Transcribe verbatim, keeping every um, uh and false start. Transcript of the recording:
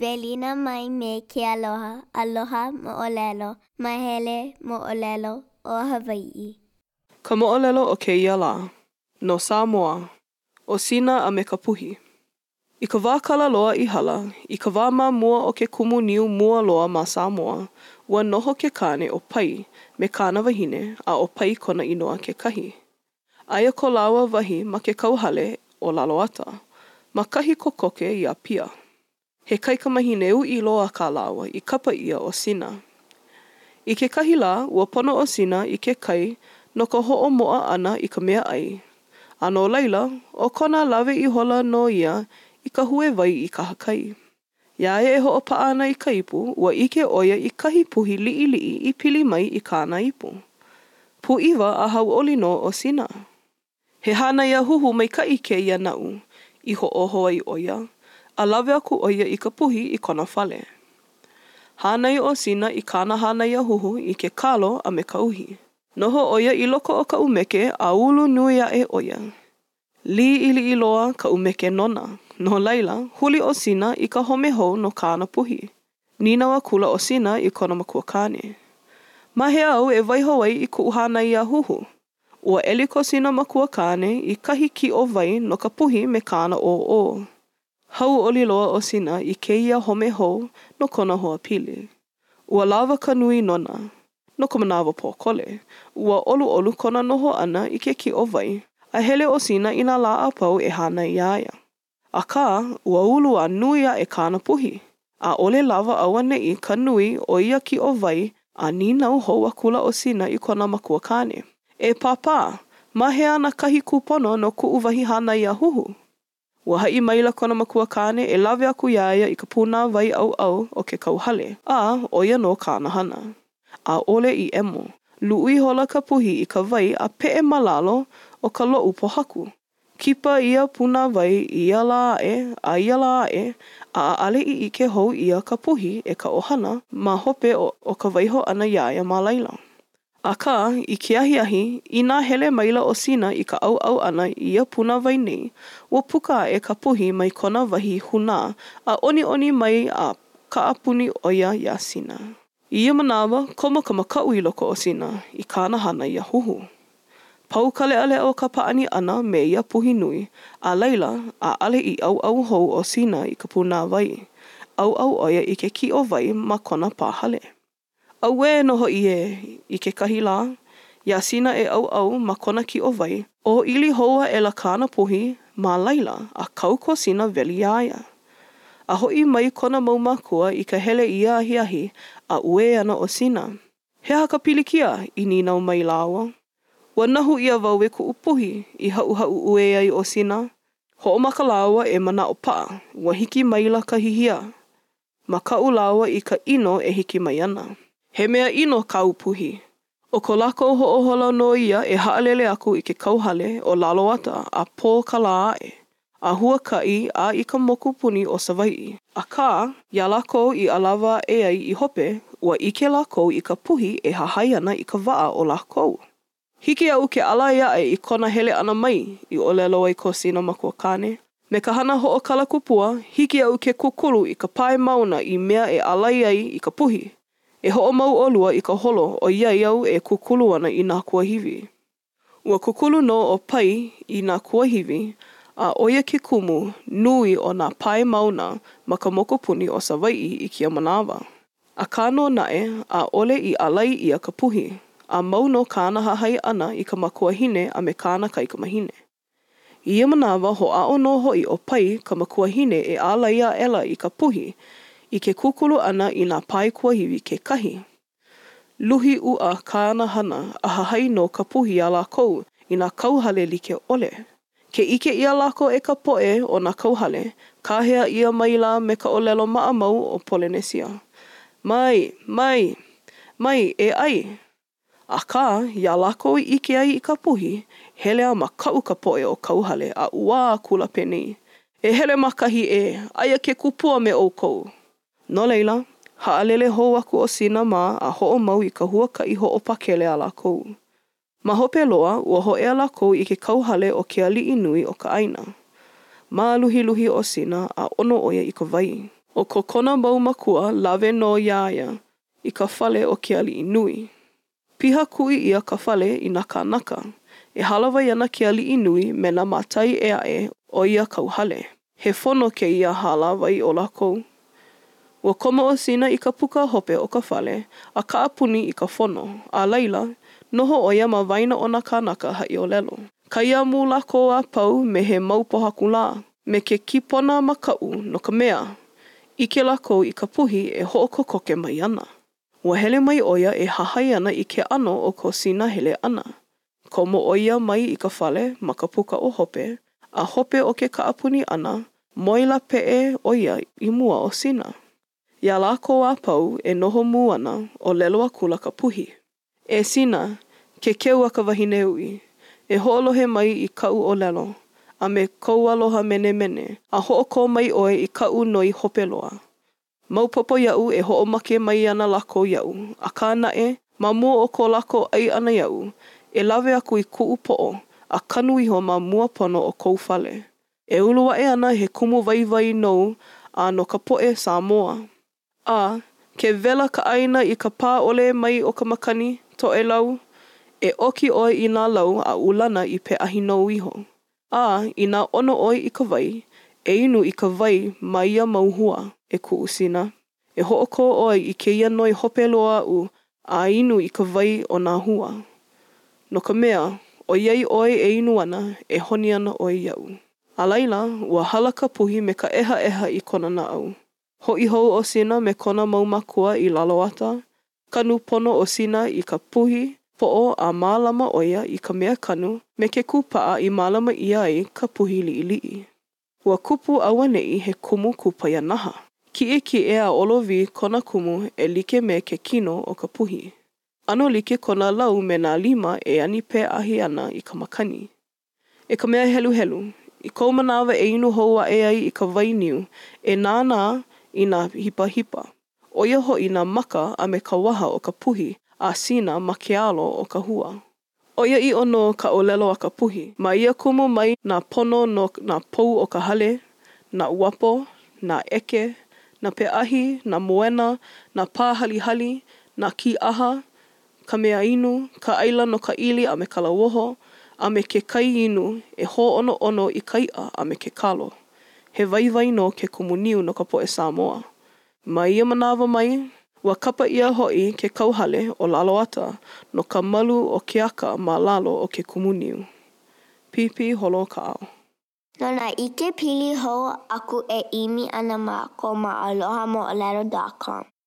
Velina mai me ke aloha, aloha mo'olelo, mahele mo'olelo o Hawaii. Ka mo'olelo o keia lā, no Samoa, o Sina a me ka puhi. I ka wā kala loa i hala, i ka wā mā mua o ke kumu niu mua loa ma Samoa, ua noho ke kāne o pai me kāna wahine a o pai kona inoa ke kahi. Aia ko lawa wahi ma ke kauhale o laloata, ma kahi ko koke i a pia. He kaikamahineu i loa ka lawa i kapa ia o Sina. I ke kahi la, ua pono o Sina i ke kai no ka ho'o moa ana i ka mea ai. A no laila, o kona lawe i hola no ia i ka hue wai i ka hakai. Ia e ho'o paana i ka ipu, ua ike oia i kahi puhi li'i li'i i pili mai i kāna ipu. Pu iwa a hauoli no o Sina. He hana ia huhu mai ka ike ia nau, i ho'o hoa i oia. A lawe aku oia i ka puhi i kona whale. Hānai o Sina i kāna hānai a huhu i ke kālo a me ka uhi. Noho oia i loko o ka umeke a ulu nui a e oia. Li ili i loa ka umeke nona. No laila, huli o Sina i ka home hou no kāna puhi. Nina wa kula o Sina i kona makua kāne. Mahe au e waihawai i ku hānai a huhu. Ua eli ko Sina makua kāne i kahi ki o vai no ka puhi me kāna o o. Hau oli loa o Sina i keia home hou no kona hoa pili. Ua lawa ka nui nona, no ka manawa pōkole. Ua olu olu kona noho ana i ke ki o vai, a hele o Sina i nā la a pau e hana i aia. A kā, ua ulu a nui a e kāna puhi, a ole lawa awa nei ka nui o ia ki o vai, a ni nau hou a kula o Sina i kona makua kāne. E pāpā, mahe ana kahi kupono no ku uwahi hana i a huhu. Ua hai mai la kona makua kāne e lawe aku iaia i ka pūnā vai au au o ke kauhale, a oia no kāna hana. A ole i emo, lu'i hola ka puhi i ka vai a pe'e malalo o ka lo'u pohaku. Kipa ia pūnā vai ia la e, a ia la e, a ale i ike hou ia ka puhi e ka ohana ma hope o, o ka waiho ana iaia ma laila. A kā, i ke ahi ahi, i nā hele maila o Sina i ka au au ana i a puna vai nei, ua puka e ka puhi mai kona wahi hunā, a oni oni mai a ka apuni oia ia Sina. Ia manawa, koma ka makau i loko o Sina, i kāna hana ia huhu. Pau ka leale o ka paani ana me ia puhi nui, a laila, a ale i au au hou o Sina i ka puna vai, au au oia i ke ki o vai ma kona pāhale. Aue noho i e, i ke kahi lā, ia Sina e au au ma kona ki o vai, o ili hoa e la kāna puhi ma laila a kau ko Sina veli iaia. A hoi mai kona maumakua i ka hele ia ahi ahi a ue ana o Sina. He haka pilikia i ninau mai lawa. Ua nahu ia wau e ku'u puhi i hau hau ue ai o Sina. Ho'omaka lawa e mana o paa, ua hiki mai la ka hihia. Ma ka'u lawa i ka ino e hiki mai ana. He mea ino kau puhi. O ko lako ho'ohola no ia e ha'alele aku i ke kauhale o laloata a pō ka lā e. A hua kai a i ka moku puni o Sawai'i. A kā, ia lako i alawa e ai i hope, ua ike lako i ka puhi e hahai ana i ka wa'a o lako. Hiki au ke ala ia e i kona hele ana mai i olelo ai ko Sina makua kāne. Me ka hana ho'okala kupua, hiki au ke kukulu i ka pae mauna i mea e alai ai i ka puhi. E ho'o mau olua i ka holo o iai au e kukulu ana i nā kuahiwi. Ua kukulu no o pai i nā kuahiwi, a oia ke kumu nui o nā pae mauna ma ka mokopuni o Sawai'i i kia manawa. A kāno nae a ole i alai ia ka puhi, a mauno kāna hahai ana i ka makuahine a me kāna kaikamahine. Ia manawa ho a ono hoi o pai ka makuahine e alaia ela i ka puhi, i ke kukulu ana i nā pae kuahiwi ke kahi. Luhi ua kāna hana a hahai no ka puhi a lākou i nā kauhale like ole. Ke ike ia lākou e ka poe o nā kauhale, kāhea ia maila me ka olelo maamau o Polynesia. Mai, mai, mai e ai. A kā, ia lākou i ike ai i ka puhi, helea ma kau ka poe o kauhale a uā kula penei. E hele ma kahi e, aia ke kupua me o kou. No leila, ha'alele hou aku o Sina mā a ho'o mau i ka hua ka i ho'o pakele a lākou. Ma hope loa, ua ho'e a lākou i ke kauhale o ke ali'i nui o ka aina. Ma luhi luhi o Sina a ono oia i ka vai. o kokona mau makua lawe no iaia I ka whale o ke ali'i nui. Piha kui ia ka whale I nā kānaka. E halawa iana ke ali'i nui me nā mātai ea e o ia kauhale. He whono ke ia halawa I o lākou. Ua koma o sina I ka puka hope o ka whale, a ka apuni I ka whono, a laila, noho o ia ma waina o nā kānaka ha'i o lelo. Ka ia mū lākou a pau me he maupoha kulā, me ke kipona makau no ka mea. Ike lākou I ka puhi e ho'okokoke mai ana. Ua hele mai oia e hahai ana I ke ano o ko sina hele ana. Ko mo oia mai I ka whale ma ka puka o hope, a hope o ke kaapuni ana, moila pe'e oia I mua o sina. Ia lākou a pau e noho mū ana o lelo a kula ka puhi. E sina, ke keu a ka wahine ui, e ho'olohe mai I kau o lelo, a me kou aloha mene mene, a ho'oko mai oe I kau noi hope loa. Maupopo iau e ho'omake mai ana lako iau, a kānae, ma mua o ko lako ai ana iau, e lawe aku I ku'u po'o, a kanu iho ma mua pono o kou whale. E ulua e ana he kumu waiwai nou, a no ka po'e Samoa. A, ke vela ka aina I ka pā ole mai o ka makani, to e lau, e oki oe I nā lau a ulana I pe ahi nou iho. A, I nā ono oe I ka wai, e inu I ka wai mai a mauhua. E ku'u sina. E ho'oko oi I keia noi hope loa u a inu I ka wai o nā hua. No ka mea, o iei oi e inu ana e honi ana oi iau. A laila, ua hala ka puhi me ka eha eha I kona na au. Ho'i hou o sina me kona maumakua I laloata, kanu pono o sina I ka puhi, po'o a mālama oia I ka mea kanu me ke kūpaa I mālama ia e ka puhi li'i li'i. Ua kupu awa nei he kumu kūpaia naha. Ki e ki e a olovi kona kumu e like me ke kino o ka puhi. Ano like kona lau me nā lima e ani pē ahi ana I ka makani. E ka mea helu helu, I kaumanawa e inu hoa e ai I ka wainiu, e nānā I nā hipa hipa. Oia ho I nā maka a me ka waha o ka puhi, a sina ma ke alo o ka hua. Oia I ono ka olelo a ka puhi, ma ia kumu mai nā pono no nā pou o ka hale, nā uapo, nā eke, nā peahi, nā moena, nā pāhalihali, nā kiaha, ka mea inu, ka aila no ka ili a me ka lauoho, a me ke kai inu, e ho'ono ono I kaia a me ke kalo. He waiwai no ke kumuniu no ka po'e Samoa. Ma ia manawa mai, ua kapa ia hoi ke kauhale o laloata no ka malu o keaka ma lalo o ke kumuniu. Pipi holo ka au. Nona ike pili hou aku e imi ana ma ko ma aloha mo lelo dot com.